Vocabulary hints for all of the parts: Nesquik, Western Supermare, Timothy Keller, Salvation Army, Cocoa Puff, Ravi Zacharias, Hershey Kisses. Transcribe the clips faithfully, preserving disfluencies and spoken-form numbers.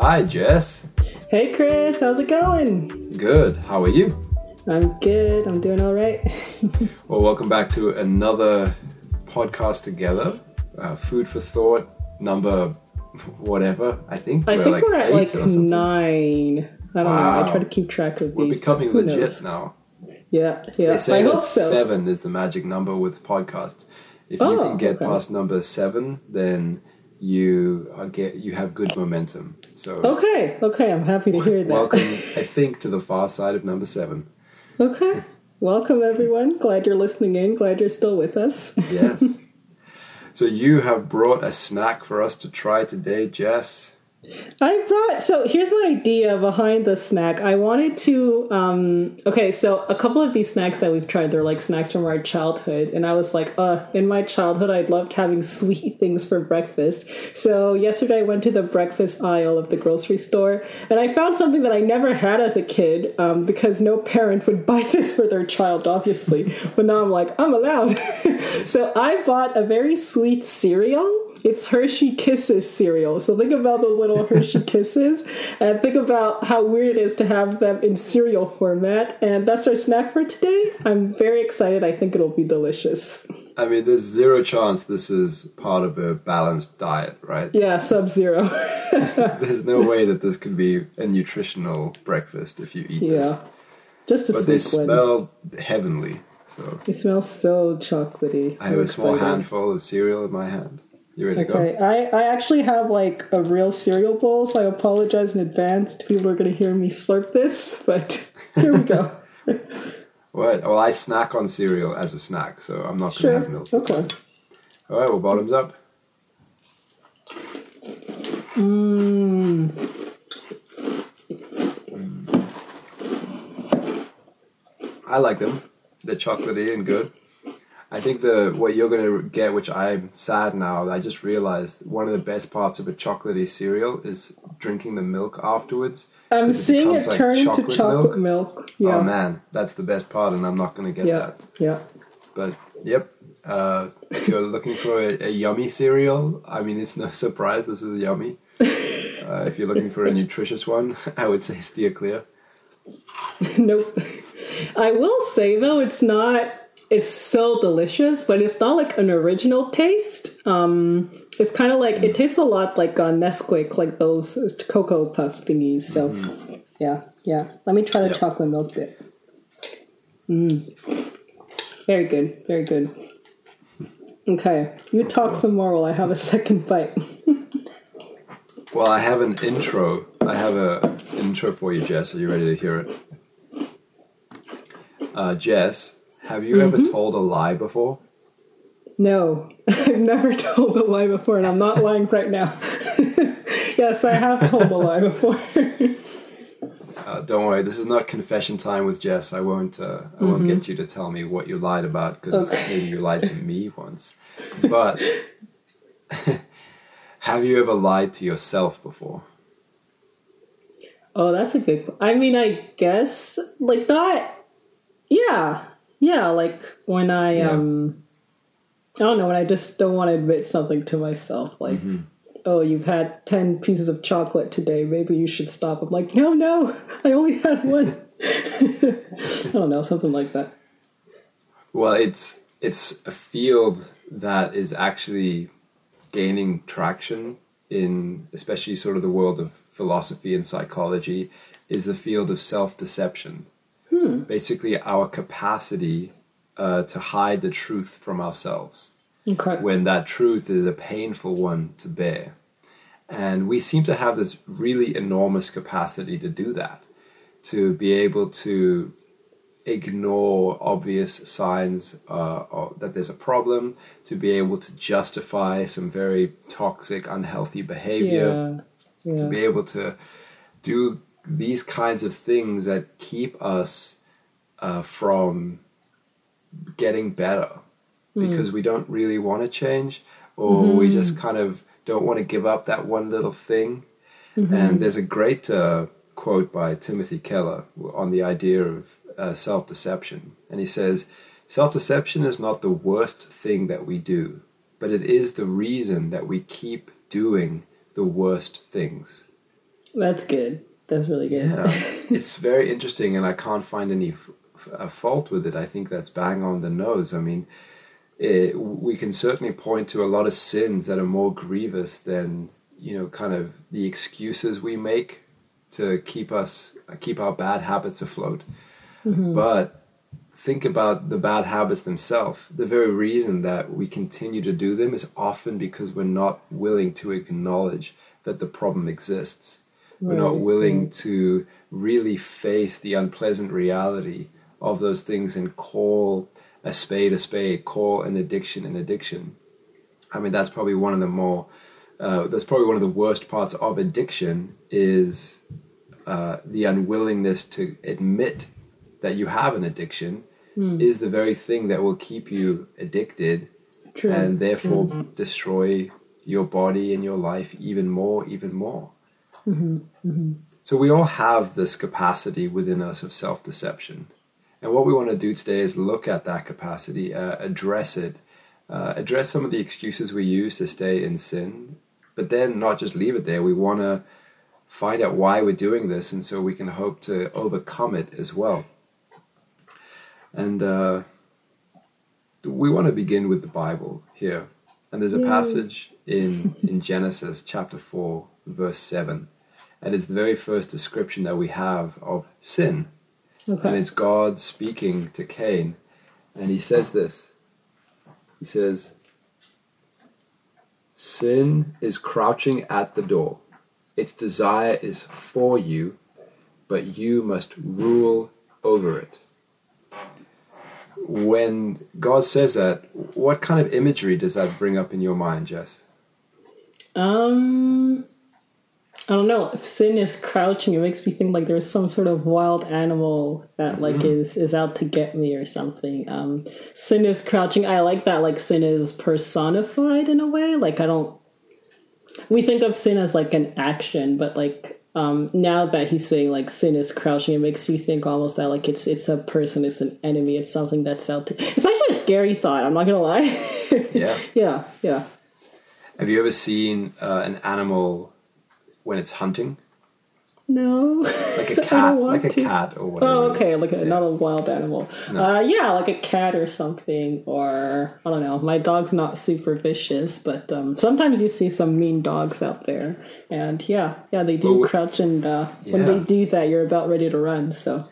Hi, Jess. Hey, Chris. How's it going? Good. How are you? I'm good. I'm doing all right. Well, welcome back to another podcast together. Uh, food for thought number whatever. I think I we're think like we're at eight like or something. Nine. I don't wow. know. I try to keep track of these. We're becoming legit knows? now. Yeah, yeah. They say I that so. seven is the magic number with podcasts. If oh, you can get okay. past number seven, then you are get you have good momentum. So okay, okay, I'm happy to hear that. Welcome, I think, to the far side of number seven. Okay, welcome everyone. Glad you're listening in. Glad you're still with us. Yes. So you have brought a snack for us to try today, Jess. I brought, so here's my idea behind the snack. I wanted to, um, okay, so a couple of these snacks that we've tried, they're like snacks from our childhood. And I was like, uh, in my childhood, I loved having sweet things for breakfast. So yesterday I went to the breakfast aisle of the grocery store and I found something that I never had as a kid, um, because no parent would buy this for their child, obviously. But now I'm like, I'm allowed. So I bought a very sweet cereal. It's Hershey Kisses cereal. So think about those little Hershey Kisses and think about how weird it is to have them in cereal format. And that's our snack for today. I'm very excited. I think it'll be delicious. I mean, there's zero chance this is part of a balanced diet, right? Yeah, sub-zero. There's no way that this could be a nutritional breakfast if you eat yeah. this. Just a but they smell one. heavenly. So it smells so chocolatey. I have I'm a small excited. handful of cereal in my hand. You ready to okay. go? I, I actually have like a real cereal bowl, so I apologize in advance to people who are going to hear me slurp this, but here we go. All right. Well, I snack on cereal as a snack, so I'm not sure. going to have milk. Okay. All right. Well, bottoms up. Mmm. Mm. I like them. They're chocolatey and good. I think the what you're going to get, which I'm sad now, I just realized one of the best parts of a chocolatey cereal is drinking the milk afterwards. I'm seeing it, it like turn chocolate to chocolate milk. milk. Yeah. Oh, man, that's the best part, and I'm not going to get yeah. that. Yeah. But, yep, uh, if you're looking for a, a yummy cereal, I mean, it's no surprise this is yummy. Uh, if you're looking for a nutritious one, I would say steer clear. Nope. I will say, though, it's not... It's so delicious, but it's not like an original taste. Um, it's kind of like, mm. it tastes a lot like uh, Nesquik, like those Cocoa Puff thingies. So, mm-hmm. yeah, yeah. Let me try the yep. chocolate milk bit. Mm. Very good, very good. Okay, you talk some more while I have a second bite. Well, I have an intro. I have an intro for you, Jess. Are you ready to hear it? Uh, Jess... Have you mm-hmm. ever told a lie before? No, I've never told a lie before, and I'm not lying right now. Yes, I have told a lie before. uh, don't worry, this is not confession time with Jess. I won't. Uh, I won't mm-hmm. get you to tell me what you lied about because okay. maybe you lied to me once. But have you ever lied to yourself before? Oh, that's a good. I mean, I guess like not. Yeah. Yeah, like when I, yeah. um, I don't know, when I just don't want to admit something to myself, like, mm-hmm. oh, you've had ten pieces of chocolate today, maybe you should stop. I'm like, no, no, I only had one. I don't know, something like that. Well, it's it's a field that is actually gaining traction in, especially sort of the world of philosophy and psychology, is the field of self-deception. Hmm. Basically, our capacity uh, to hide the truth from ourselves okay. when that truth is a painful one to bear. And we seem to have this really enormous capacity to do that, to be able to ignore obvious signs uh, of, that there's a problem, to be able to justify some very toxic, unhealthy behavior, yeah. Yeah. to be able to do these kinds of things that keep us uh, from getting better mm. because we don't really want to change or mm-hmm. we just kind of don't want to give up that one little thing. Mm-hmm. And there's a great uh, quote by Timothy Keller on the idea of uh, self-deception. And he says, self-deception is not the worst thing that we do, but it is the reason that we keep doing the worst things. That's good. That's really good. Yeah. It's very interesting, and I can't find any f- f- fault with it. I think that's bang on the nose. I mean, it, we can certainly point to a lot of sins that are more grievous than, you know, kind of the excuses we make to keep us, keep our bad habits afloat. Mm-hmm. But think about the bad habits themselves. The very reason that we continue to do them is often because we're not willing to acknowledge that the problem exists. Right. We're not willing to really face the unpleasant reality of those things and call a spade a spade, call an addiction an addiction. I mean, that's probably one of the more, uh, that's probably one of the worst parts of addiction is uh, the unwillingness to admit that you have an addiction mm. is the very thing that will keep you addicted True. and therefore mm-hmm. destroy your body and your life even more, even more. Mm-hmm. Mm-hmm. So we all have this capacity within us of self-deception. And what we want to do today is look at that capacity, uh, address it, uh, address some of the excuses we use to stay in sin, but then not just leave it there. We want to find out why we're doing this, and so we can hope to overcome it as well. And uh, we want to begin with the Bible here. And there's a Yay. passage in, in Genesis chapter four, verse seven. And it's the very first description that we have of sin. Okay. And it's God speaking to Cain. And he says this. He says, "Sin is crouching at the door. Its desire is for you, but you must rule over it." When God says that, what kind of imagery does that bring up in your mind, Jess? Um, I don't know. If sin is crouching, it makes me think like there's some sort of wild animal that like mm-hmm. is, is out to get me or something. Um, sin is crouching. I like that. Like sin is personified in a way. Like I don't, we think of sin as like an action, but like, Um, now that he's saying like sin is crouching, it makes you think almost that like it's it's a person, it's an enemy, it's something that's out. To, it's actually a scary thought. I'm not gonna lie. yeah, yeah, yeah. Have you ever seen uh, an animal when it's hunting? No. Like a cat, like a to. cat or whatever. Oh, okay, like a, yeah. not a wild animal. No. Uh, yeah, like a cat or something, or I don't know. My dog's not super vicious, but um, sometimes you see some mean dogs out there, and yeah, yeah, they do well, crouch, and uh, yeah. when they do that, you're about ready to run. So.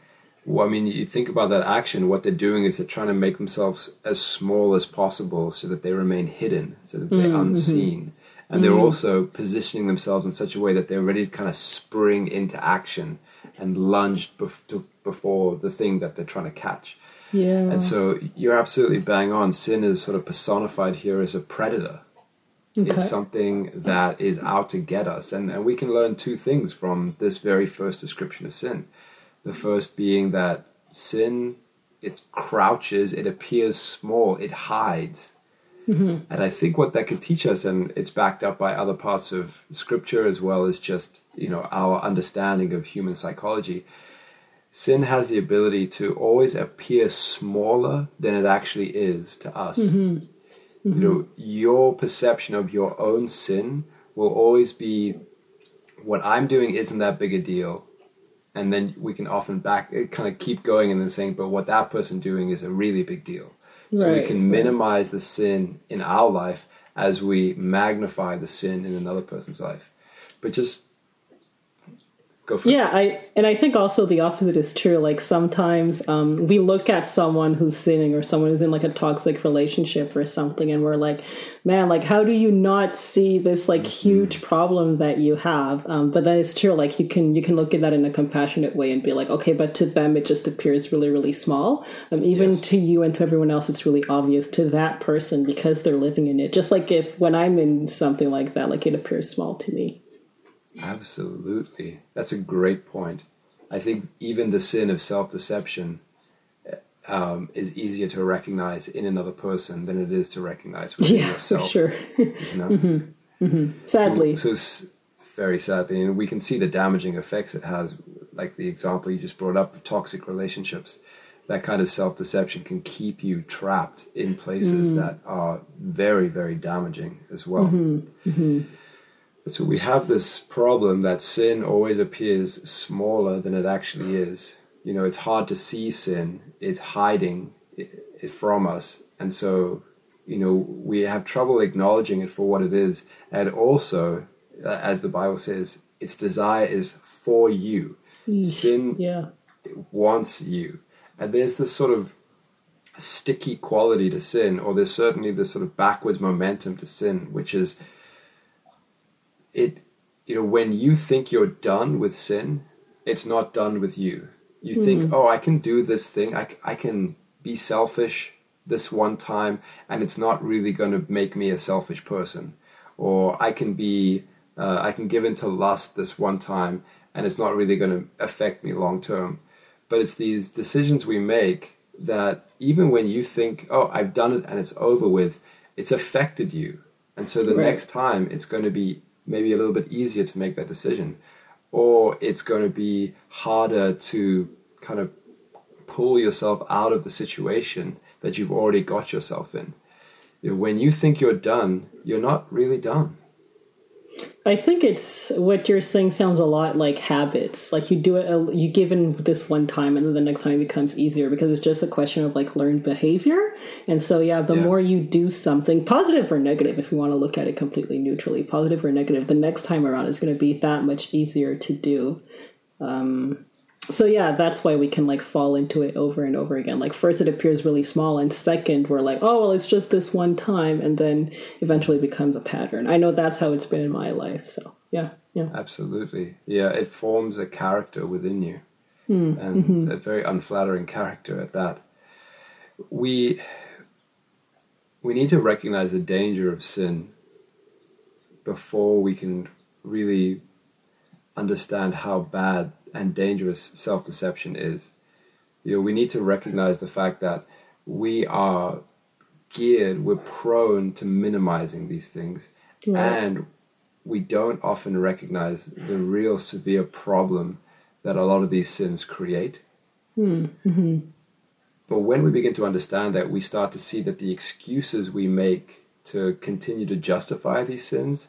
Well, I mean, you think about that action. What they're doing is they're trying to make themselves as small as possible so that they remain hidden, so that they're mm-hmm. unseen. And they're mm. also positioning themselves in such a way that they're ready to kind of spring into action and lunge bef- to, before the thing that they're trying to catch. Yeah. And so you're absolutely bang on. Sin is sort of personified here as a predator. Okay. It's something that is out to get us. And, and we can learn two things from this very first description of sin. The first being that sin, it crouches, it appears small, it hides. Mm-hmm. And I think what that could teach us, and it's backed up by other parts of scripture as well as just, you know, our understanding of human psychology, sin has the ability to always appear smaller than it actually is to us. Mm-hmm. Mm-hmm. You know, your perception of your own sin will always be, what I'm doing isn't that big a deal. And then we can often back, kind of keep going and then saying, but what that person doing is a really big deal. So right, we can minimize right. the sin in our life as we magnify the sin in another person's life. But just go for yeah, it. Yeah, I and I think also the opposite is true. Like sometimes um, we look at someone who's sinning or someone who's in like a toxic relationship or something, and we're like, man, like how do you not see this like mm-hmm. huge problem that you have? Um, but that is true. Like you can you can look at that in a compassionate way and be like, okay, but to them it just appears really really small. Um, even yes. to you and to everyone else, it's really obvious to that person because they're living in it. Just like if when I'm in something like that, like it appears small to me. Absolutely. That's a great point. I think even the sin of self-deception um, is easier to recognize in another person than it is to recognize within yeah, yourself. Yeah, for sure. You know? mm-hmm. Mm-hmm. Sadly. So, so very sadly. And we can see the damaging effects it has, like the example you just brought up of toxic relationships. That kind of self-deception can keep you trapped in places mm. that are very, very damaging as well. Mm-hmm. Mm-hmm. So we have this problem that sin always appears smaller than it actually is. You know, it's hard to see sin. It's hiding it from us. And so, you know, we have trouble acknowledging it for what it is. And also, as the Bible says, its desire is for you. Sin yeah. wants you. And there's this sort of sticky quality to sin, or there's certainly this sort of backwards momentum to sin, which is, it, you know, when you think you're done with sin, it's not done with you. You mm-hmm. think, oh, I can do this thing. I, I can be selfish this one time, and it's not really going to make me a selfish person. Or I can be, uh, I can give in to lust this one time, and it's not really going to affect me long term. But it's these decisions we make that even when you think, oh, I've done it and it's over with, it's affected you. And so the right. next time it's going to be maybe a little bit easier to make that decision, or it's going to be harder to kind of pull yourself out of the situation that you've already got yourself in. When you think you're done, you're not really done. I think it's what you're saying sounds a lot like habits. Like you do it, you give in this one time, and then the next time it becomes easier because it's just a question of like learned behavior. And so, yeah, the yeah. more you do something, positive or negative, if you want to look at it completely neutrally, positive or negative, the next time around is going to be that much easier to do. Um, so yeah, that's why we can like fall into it over and over again. Like first it appears really small, and second we're like, oh, well, it's just this one time, and then eventually becomes a pattern. I know that's how it's been in my life. So yeah, yeah. Absolutely. Yeah, it forms a character within you mm. and mm-hmm. a very unflattering character at that. We, we need to recognize the danger of sin before we can really understand how bad and dangerous self-deception is. You know, we need to recognize the fact that we are geared, we're prone to minimizing these things. Yeah. And we don't often recognize the real severe problem that a lot of these sins create. Mm-hmm. But when we begin to understand that, we start to see that the excuses we make to continue to justify these sins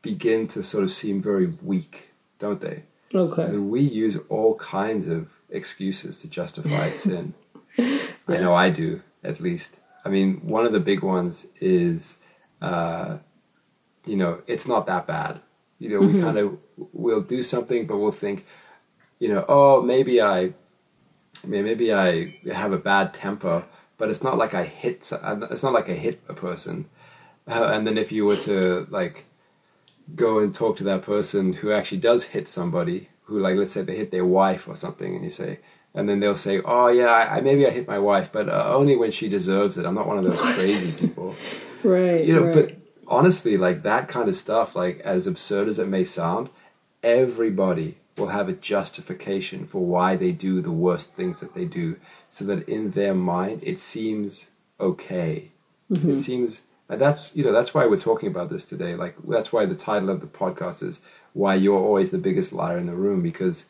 begin to sort of seem very weak, don't they? Okay. I mean, we use all kinds of excuses to justify sin. Yeah. I know I do, at least. I mean, one of the big ones is, uh, you know, it's not that bad. You know, mm-hmm. we kind of, we'll do something, but we'll think, you know, oh, maybe I, I mean, maybe I have a bad temper, but it's not like I hit, it's not like I hit a person. Uh, and then if you were to like, go and talk to that person who actually does hit somebody, who like, let's say they hit their wife or something, and you say, and then they'll say, oh yeah, I, I maybe I hit my wife, but uh, only when she deserves it. I'm not one of those crazy people. Right. You know, right. But honestly, like that kind of stuff, like as absurd as it may sound, everybody will have a justification for why they do the worst things that they do, so that in their mind, it seems okay. Mm-hmm. It seems And that's, you know, that's why we're talking about this today. Like, that's why the title of the podcast is Why You're Always the Biggest Liar in the Room, because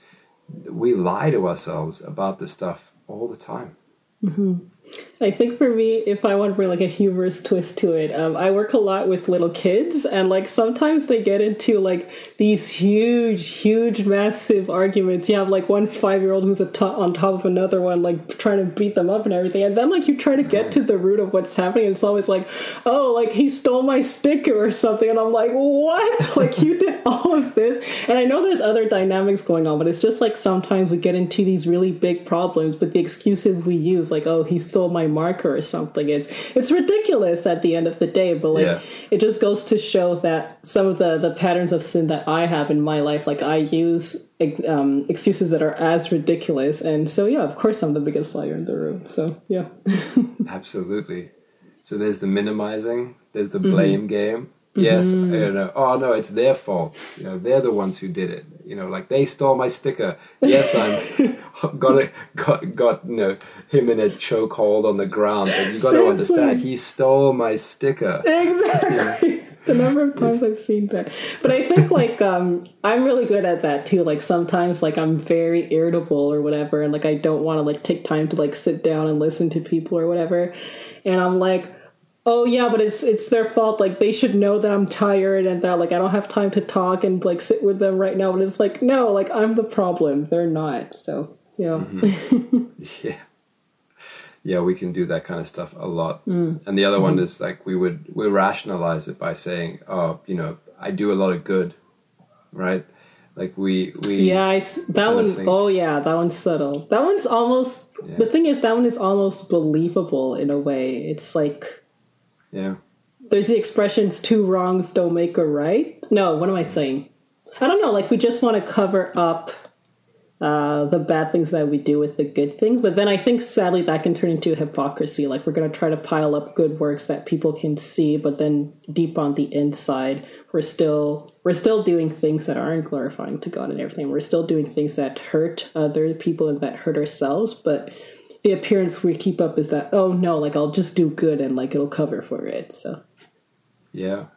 we lie to ourselves about this stuff all the time. Mm-hmm. I think for me, if I want to bring like a humorous twist to it, um, I work a lot with little kids, and like sometimes they get into like these huge, huge, massive arguments. You have like one five-year-old who's a to- on top of another one, like trying to beat them up and everything. And then like you try to get to the root of what's happening, and it's always like, oh, like he stole my sticker or something. And I'm like, what? Like you did all of this. And I know there's other dynamics going on, but it's just like sometimes we get into these really big problems, but the excuses we use, like, oh, he stole my marker or something. It's it's ridiculous at the end of the day, but like yeah. it just goes to show that some of the the patterns of sin that I have in my life, like I use ex- um, excuses that are as ridiculous, and so yeah, of course I'm the biggest liar in the room. So yeah, absolutely. So there's the minimizing, there's the blame mm-hmm. game. Yes, mm-hmm. you know, oh no, it's their fault. You know, they're the ones who did it. You know, like they stole my sticker. Yes, I'm got a, got got you know, him in a chokehold on the ground. But you got Seriously. to understand, he stole my sticker. Exactly. You know? The number of times I've seen that. But I think like um, I'm really good at that too. Like sometimes like I'm very irritable or whatever, and like I don't want to like take time to like sit down and listen to people or whatever, and I'm like, oh yeah, but it's it's their fault, like they should know that I'm tired and that like I don't have time to talk and like sit with them right now. And it's like, no, like I'm the problem, they're not. So yeah. Mm-hmm. Yeah. Yeah, we can do that kind of stuff a lot. Mm. And the other mm-hmm. one is like we would we rationalize it by saying, oh, you know, I do a lot of good, right? Like we we yeah, I, that one. Think, oh yeah, that one's subtle. That one's almost yeah. the thing is that one is almost believable in a way. It's like yeah, there's the expressions two wrongs don't make a right. No, what am I saying? I don't know. Like we just want to cover up Uh, the bad things that we do with the good things. But then I think sadly that can turn into hypocrisy. Like we're going to try to pile up good works that people can see, but then deep on the inside, we're still, we're still doing things that aren't glorifying to God and everything. We're still doing things that hurt other people and that hurt ourselves. But the appearance we keep up is that, oh no, like I'll just do good and like it'll cover for it. So. Yeah.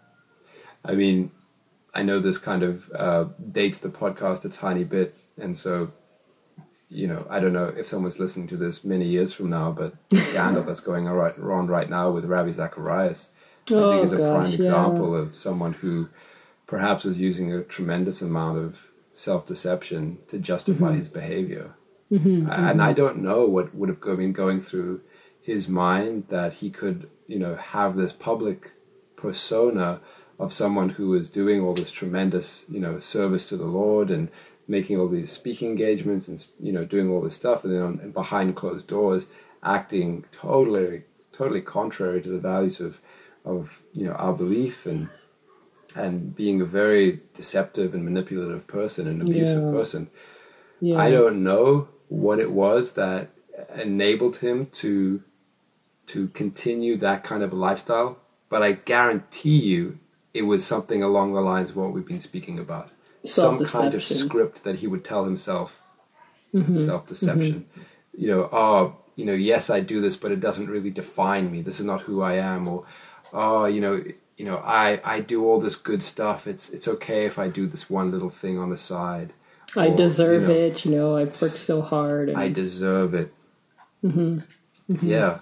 I mean, I know this kind of uh, dates the podcast a tiny bit. And so, you know, I don't know if someone's listening to this many years from now, but the scandal that's going on right now with Ravi Zacharias, I oh, think is a gosh, prime yeah. example of someone who perhaps was using a tremendous amount of self-deception to justify mm-hmm. his behavior. Mm-hmm, and mm-hmm. I don't know what would have been going through his mind that he could, you know, have this public persona of someone who was doing all this tremendous, you know, service to the Lord and making all these speaking engagements and, you know, doing all this stuff, and then on, and behind closed doors acting totally, totally contrary to the values of, of, you know, our belief, and, and being a very deceptive and manipulative person and abusive yeah. person. Yeah. I don't know what it was that enabled him to, to continue that kind of a lifestyle, but I guarantee you it was something along the lines of what we've been speaking about. Some kind of script that he would tell himself, mm-hmm. self-deception, mm-hmm. you know, oh, you know, yes, I do this, but it doesn't really define me. This is not who I am. Or, oh, you know, you know, I, I do all this good stuff. It's, it's okay if I do this one little thing on the side. I or, deserve you know, it. You know, I've worked so hard. And I deserve it. Mm-hmm. Mm-hmm. Yeah.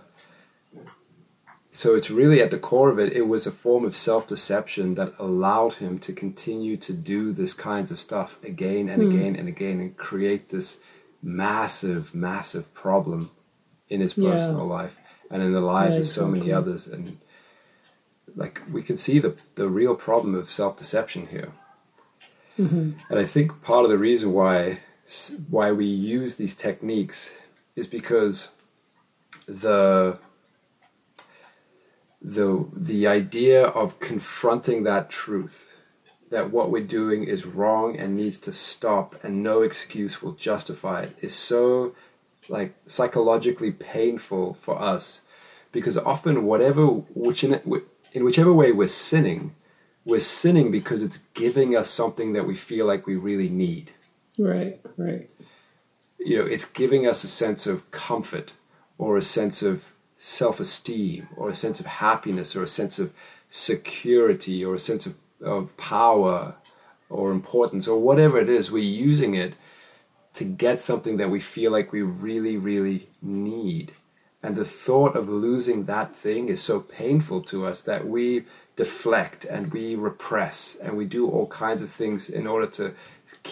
So it's really at the core of it, it was a form of self-deception that allowed him to continue to do this kinds of stuff again and mm. again and again and create this massive, massive problem in his personal yeah. life and in the lives yeah, of so exactly. many others. And like we can see the, the real problem of self-deception here. Mm-hmm. And I think part of the reason why why we use these techniques is because the... the the idea of confronting that truth, that what we're doing is wrong and needs to stop and no excuse will justify it, is so like psychologically painful for us, because often whatever which in, in whichever way we're sinning we're sinning because it's giving us something that we feel like we really need. Right right You know, it's giving us a sense of comfort or a sense of self-esteem or a sense of happiness or a sense of security or a sense of, of power or importance or whatever it is. We're using it to get something that we feel like we really, really need. And the thought of losing that thing is so painful to us that we deflect and we repress and we do all kinds of things in order to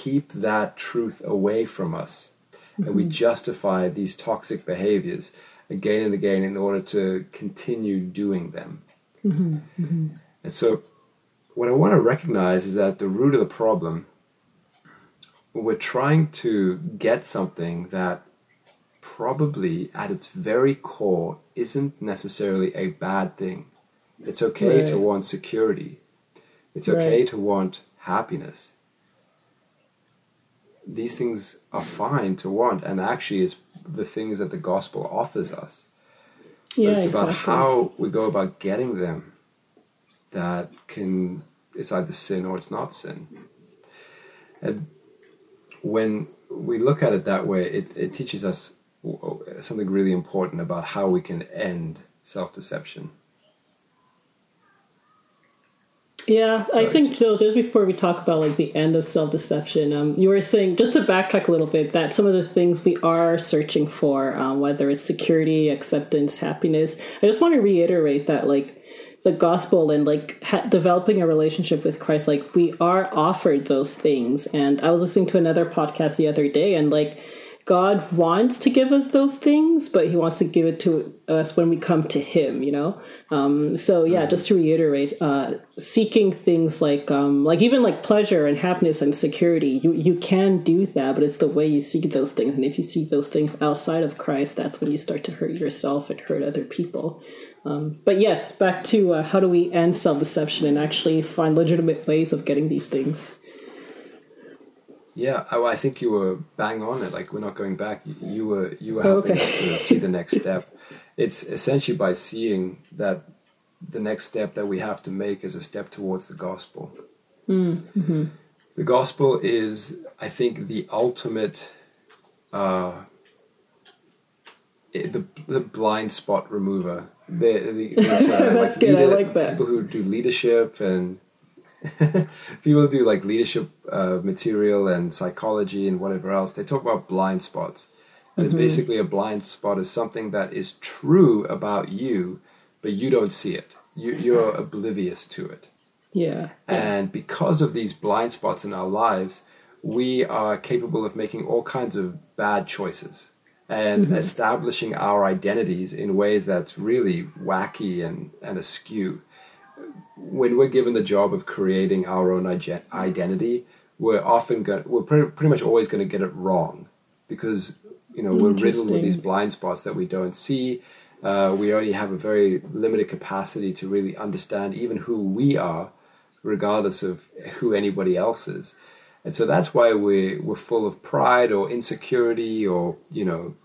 keep that truth away from us. Mm-hmm. And we justify these toxic behaviors again and again in order to continue doing them. Mm-hmm, mm-hmm. And so what I want to recognize is that at the root of the problem, we're trying to get something that probably at its very core isn't necessarily a bad thing. It's okay right. to want security. It's okay right. to want happiness. These things are fine to want, and actually it's the things that the gospel offers us. Yeah, but it's exactly. about how we go about getting them that can, it's either sin or it's not sin. And when we look at it that way, it, it teaches us something really important about how we can end self-deception. Yeah, Sorry. I think, Jill, just before we talk about like the end of self-deception, um, you were saying, just to backtrack a little bit, that some of the things we are searching for, um, whether it's security, acceptance, happiness, I just want to reiterate that like the gospel and like ha- developing a relationship with Christ, like we are offered those things. And I was listening to another podcast the other day, and like God wants to give us those things, but he wants to give it to us when we come to him, you know? Um, so yeah, just to reiterate, uh, seeking things like, um, like even like pleasure and happiness and security, you, you can do that, but it's the way you seek those things. And if you seek those things outside of Christ, that's when you start to hurt yourself and hurt other people. Um, but yes, back to uh, how do we end self-deception and actually find legitimate ways of getting these things? Yeah, I think you were bang on it. Like, we're not going back. You were you were helping okay. us to see the next step. It's essentially by seeing that the next step that we have to make is a step towards the gospel. Mm-hmm. The gospel is, I think, the ultimate, uh, the the blind spot remover. The, the, this, uh, That's like good. Leader, I like that. People who do leadership and. People do like leadership uh, material and psychology and whatever else. They talk about blind spots. And mm-hmm. It's basically a blind spot is something that is true about you, but you don't see it. You, you're oblivious to it. Yeah. And because of these blind spots in our lives, we are capable of making all kinds of bad choices and mm-hmm. establishing our identities in ways that's really wacky and, and askew. When we're given the job of creating our own identity, we're often going to, we're pretty, pretty much always going to get it wrong because, you know, we're riddled with these blind spots that we don't see. Uh, we only have a very limited capacity to really understand even who we are, regardless of who anybody else is. And so that's why we're, we're full of pride or insecurity or, you know,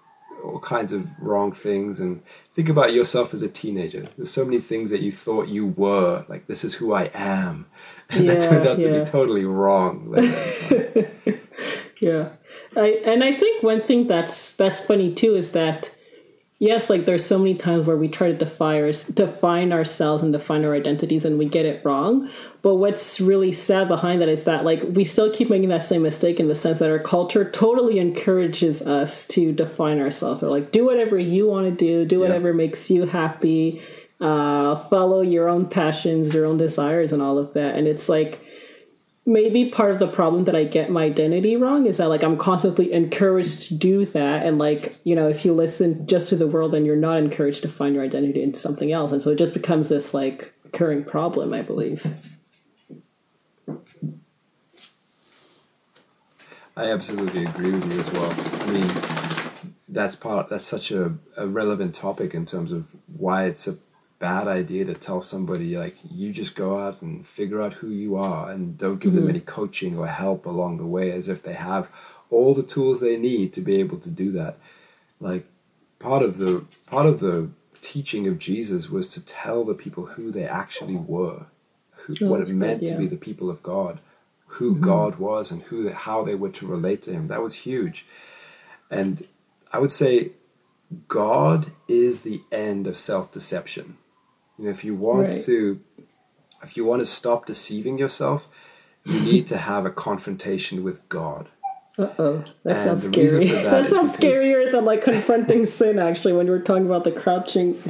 all kinds of wrong things. And think about yourself as a teenager. There's so many things that you thought you were, like, this is who I am. And yeah, that turned out yeah. to be totally wrong. Like yeah. I, and I think one thing that's that's funny too is that, yes, like there's so many times where we try to define, our, define ourselves and define our identities and we get it wrong. But what's really sad behind that is that like we still keep making that same mistake in the sense that our culture totally encourages us to define ourselves. Or like do whatever you want to do, do whatever yeah. makes you happy, uh, follow your own passions, your own desires and all of that. And it's like, maybe part of the problem that I get my identity wrong is that like I'm constantly encouraged to do that. And like, you know, if you listen just to the world, then you're not encouraged to find your identity in something else. And so it just becomes this like recurring problem, I believe. I absolutely agree with you as well. I mean, that's part, that's such a, a relevant topic in terms of why it's a bad idea to tell somebody like you just go out and figure out who you are and don't give mm-hmm. them any coaching or help along the way, as if they have all the tools they need to be able to do that. Like part of the part of the teaching of Jesus was to tell the people who they actually were, who, oh, what it meant good, yeah. to be the people of God, who mm-hmm. God was and who how they were to relate to him. That was huge. And I would say God is the end of self-deception. You know, if you want right. to, if you want to stop deceiving yourself, you need to have a confrontation with God. Uh-oh, that and sounds scary. That, that sounds because... scarier than like confronting sin, actually, when you were talking about the crouching.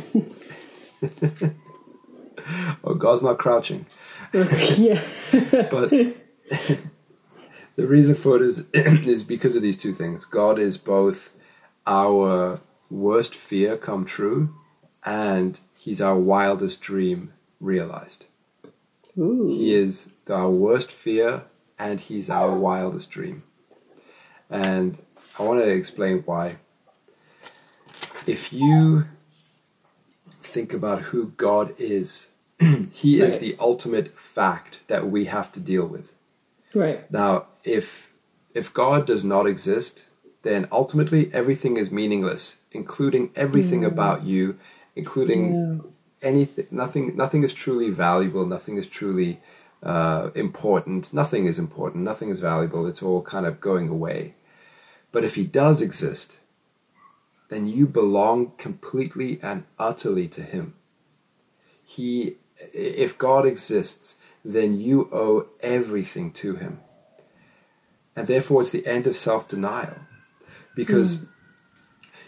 Oh, God's not crouching. Yeah. But the reason for it is, is because of these two things. God is both our worst fear come true and he's our wildest dream realized. Ooh. He is our worst fear and he's our wildest dream. And I want to explain why. If you think about who God is, he right. is the ultimate fact that we have to deal with. Right. Now, if if God does not exist, then ultimately everything is meaningless, including everything yeah. about you, including yeah. anything, nothing, nothing is truly valuable. Nothing is truly uh, important. Nothing is important. Nothing is valuable. It's all kind of going away. But if he does exist, then you belong completely and utterly to him. He, if God exists, then you owe everything to him. And therefore it's the end of self-denial because mm.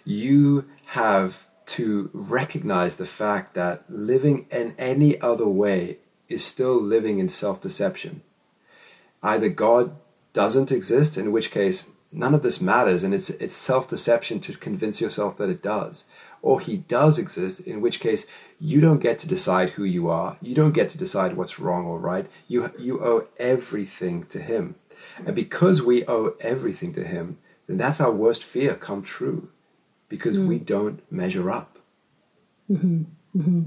you have to recognize the fact that living in any other way is still living in self-deception. Either God doesn't exist, in which case none of this matters, and it's it's self-deception to convince yourself that it does. Or he does exist, in which case you don't get to decide who you are. You don't get to decide what's wrong or right. You, you owe everything to him. And because we owe everything to him, then that's our worst fear come true, because mm. we don't measure up. Mm-hmm. Mm-hmm.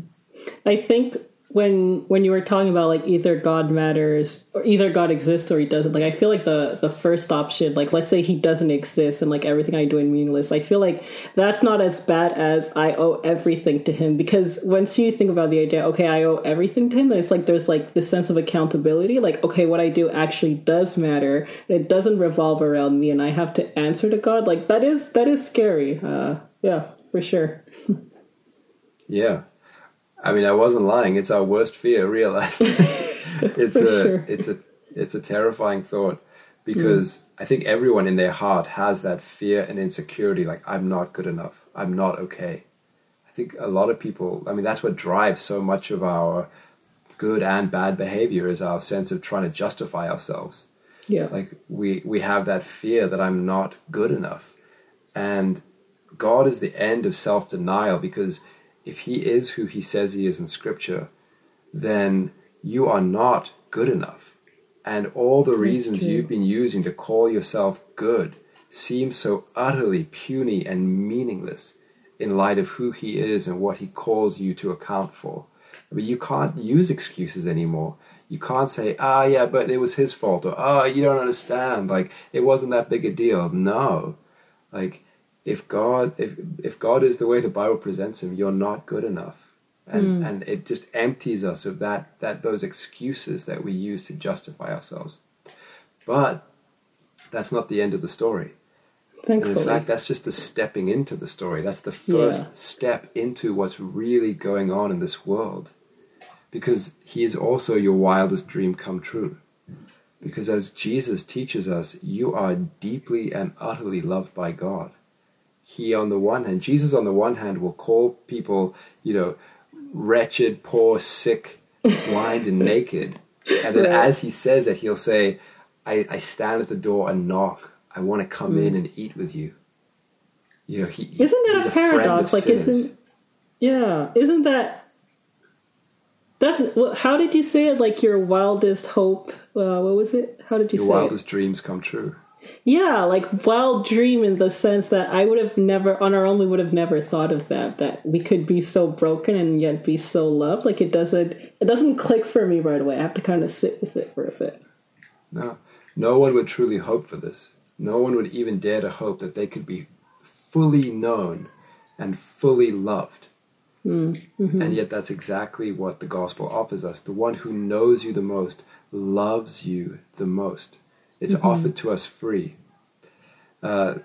I think when when you were talking about like either God matters or either God exists or he doesn't, like I feel like the the first option, like let's say he doesn't exist and like everything I do is meaningless, I feel like that's not as bad as I owe everything to him, because once you think about the idea, okay, I owe everything to him, then it's like there's like this sense of accountability, like okay, what I do actually does matter and it doesn't revolve around me and I have to answer to God. Like that is that is scary. Uh yeah, for sure. Yeah. I mean, I wasn't lying. It's our worst fear realized. It's a, sure. it's a, it's a terrifying thought, because mm. I think everyone in their heart has that fear and insecurity. Like, I'm not good enough. I'm not okay. I think a lot of people, I mean, that's what drives so much of our good and bad behavior, is our sense of trying to justify ourselves. Yeah. Like we, we have that fear that I'm not good enough. And God is the end of self-denial, because if he is who he says he is in Scripture, then you are not good enough. And all the reasons you've been using to call yourself good seem so utterly puny and meaningless in light of who he is and what he calls you to account for. I mean, you can't use excuses anymore. You can't say, ah, yeah, but it was his fault, or ah, you don't understand, like, it wasn't that big a deal. No. Like, If God, if if God is the way the Bible presents him, you're not good enough, and mm. and it just empties us of that that those excuses that we use to justify ourselves. But that's not the end of the story. Thankfully. And in fact, that's just the stepping into the story. That's the first yeah. step into what's really going on in this world, because he is also your wildest dream come true. Because as Jesus teaches us, you are deeply and utterly loved by God. He on the one hand, Jesus on the one hand will call people, you know, wretched, poor, sick, blind, and naked. And then right. as he says it, he'll say, I, I stand at the door and knock. I want to come mm. in and eat with you. You know, he Isn't that he's a, a paradox? Like, sinners. isn't Yeah. Isn't that definitely, how did you say it? Like your wildest hope, uh, what was it? How did you your say it? Your wildest dreams come true. Yeah, like wild dream in the sense that I would have never, on our own, we would have never thought of that, that we could be so broken and yet be so loved. Like it doesn't, it doesn't click for me right away. I have to kind of sit with it for a bit. No, no one would truly hope for this. No one would even dare to hope that they could be fully known and fully loved. Mm-hmm. And yet that's exactly what the gospel offers us. The one who knows you the most loves you the most. It's mm-hmm. offered to us free. Uh,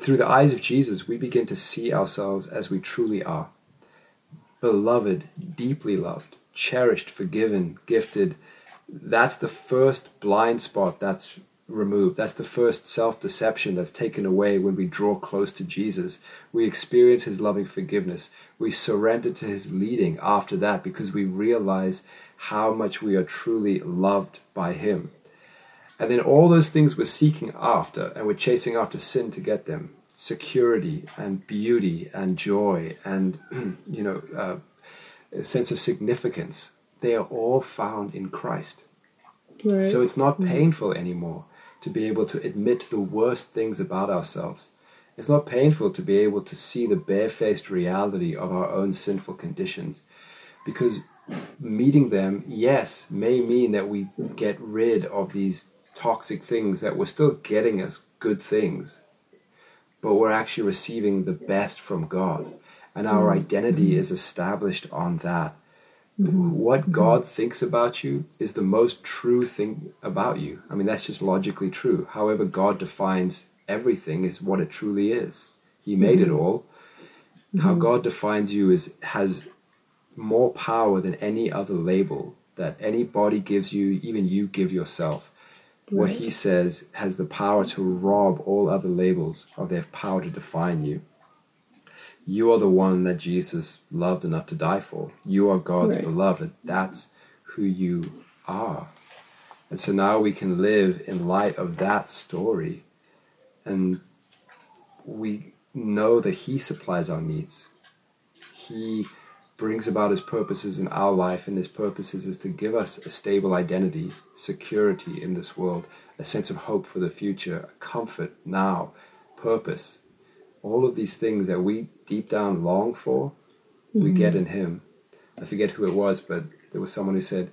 through the eyes of Jesus, we begin to see ourselves as we truly are. Beloved, deeply loved, cherished, forgiven, gifted. That's the first blind spot that's removed. That's the first self-deception that's taken away when we draw close to Jesus. We experience his loving forgiveness. We surrender to his leading after that, because we realize how much we are truly loved by him. And then all those things we're seeking after, and we're chasing after sin to get them, security and beauty and joy and, you know, uh, a sense of significance, they are all found in Christ. Right. So it's not painful anymore to be able to admit the worst things about ourselves. It's not painful to be able to see the barefaced reality of our own sinful conditions, because meeting them, yes, may mean that we get rid of these toxic things that were still getting us good things, but we're actually receiving the best from God, and our identity is established on that. What God thinks about you is the most true thing about you. I mean, that's just logically true. However God defines everything is what it truly is. He made it all. How God defines you is has more power than any other label that any body gives you, even you give yourself. Right. What he says has the power to rob all other labels of their power to define you. You are the one that Jesus loved enough to die for. You are God's right. beloved. That's who you are. And so now we can live in light of that story. And we know that he supplies our needs. He brings about his purposes in our life, and his purposes is to give us a stable identity, security in this world, a sense of hope for the future, comfort now, purpose. All of these things that we deep down long for, mm-hmm. we get in him. I forget who it was, but there was someone who said,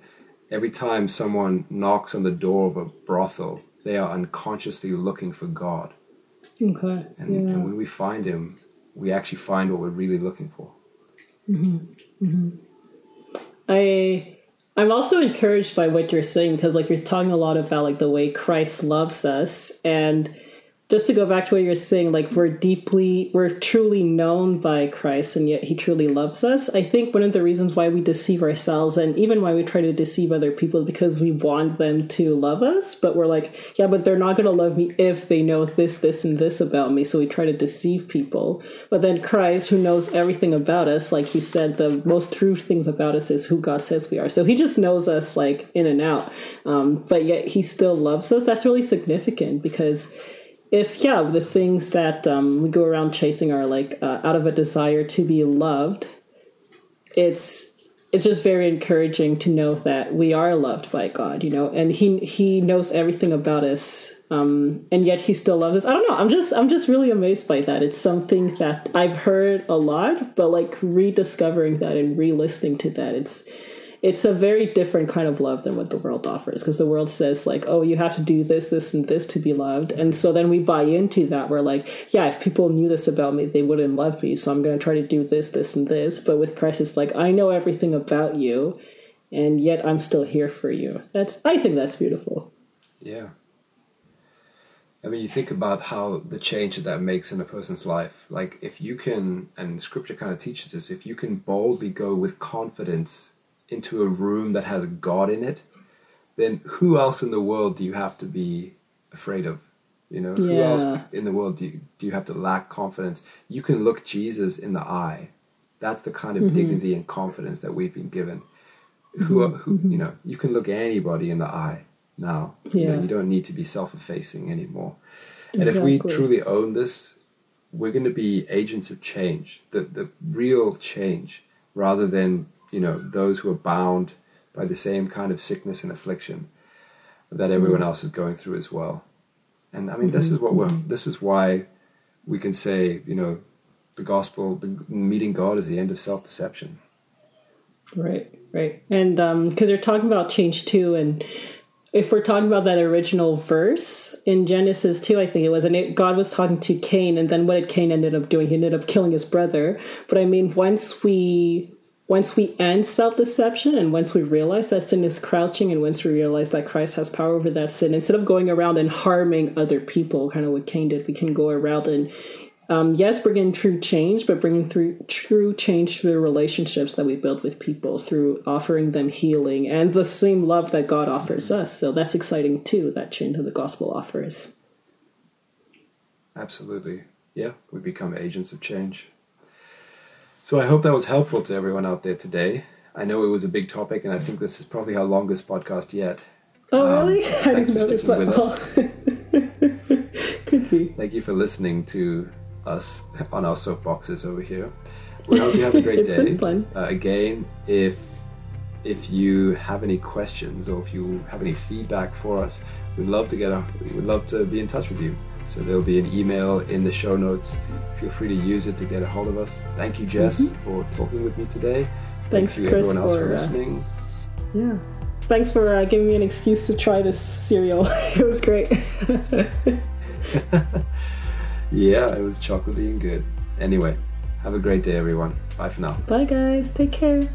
every time someone knocks on the door of a brothel, they are unconsciously looking for God. Okay. And, yeah. and when we find him, we actually find what we're really looking for. Mm-hmm. Mm-hmm. I, I'm also encouraged by what you're saying, because like you're talking a lot about like the way Christ loves us. And just to go back to what you're saying, like we're deeply, we're truly known by Christ, and yet he truly loves us. I think one of the reasons why we deceive ourselves, and even why we try to deceive other people, is because we want them to love us, but we're like, yeah, but they're not going to love me if they know this, this, and this about me. So we try to deceive people. But then Christ, who knows everything about us, like he said, the most true things about us is who God says we are. So he just knows us like in and out, um, but yet he still loves us. That's really significant, because if, yeah, the things that um, we go around chasing are like uh, out of a desire to be loved, it's it's just very encouraging to know that we are loved by God, you know, and he he knows everything about us. Um, and yet he still loves us. I don't know. I'm just I'm just really amazed by that. It's something that I've heard a lot, but like rediscovering that and re-listening to that, it's It's a very different kind of love than what the world offers, because the world says like, oh, you have to do this, this, and this to be loved. And so then we buy into that. We're like, yeah, if people knew this about me, they wouldn't love me. So I'm going to try to do this, this, and this. But with Christ, it's like, I know everything about you, and yet I'm still here for you. That's, I think that's beautiful. Yeah. I mean, you think about how the change that that makes in a person's life. Like if you can, and scripture kind of teaches this, if you can boldly go with confidence into a room that has God in it, then who else in the world do you have to be afraid of? You know, yeah. who else in the world do you, do you have to lack confidence? You can look Jesus in the eye. That's the kind of mm-hmm. dignity and confidence that we've been given. Mm-hmm. Who, who, mm-hmm. you know, you can look anybody in the eye now. Yeah. You know, you don't need to be self-effacing anymore. Exactly. And if we truly own this, we're going to be agents of change, the the real change, rather than, you know, those who are bound by the same kind of sickness and affliction that everyone else is going through as well. And I mean, mm-hmm. this is what we're, this is why we can say, you know, the gospel, the, meeting God is the end of self-deception. Right, right. And um, because you're talking about change too, and if we're talking about that original verse in Genesis two, I think it was, and it, God was talking to Cain, and then what did Cain ended up doing? He ended up killing his brother. But I mean, once we... Once we end self-deception, and once we realize that sin is crouching, and once we realize that Christ has power over that sin, instead of going around and harming other people, kind of what Cain did, we can go around and, um, yes, bring in true change, but bringing through true change through the relationships that we build with people, through offering them healing and the same love that God offers us. So that's exciting too, that change that the gospel offers. Absolutely. Yeah, we become agents of change. So I hope that was helpful to everyone out there today. I know it was a big topic, and I think this is probably our longest podcast yet. Oh, um, really? Thanks for sticking with us. Could be. Thank you for listening to us on our soapboxes over here. We hope you have a great it's day. Been fun. Uh, again, if if you have any questions or if you have any feedback for us, we'd love to get a, we'd love to be in touch with you. So there'll be an email in the show notes. Feel free to use it to get a hold of us. Thank you, Jess, mm-hmm. for talking with me today. Thanks, Thanks to Chris, everyone else for, for listening. Uh, yeah. Thanks for uh, giving me an excuse to try this cereal. It was great. Yeah, it was chocolatey and good. Anyway, have a great day, everyone. Bye for now. Bye, guys. Take care.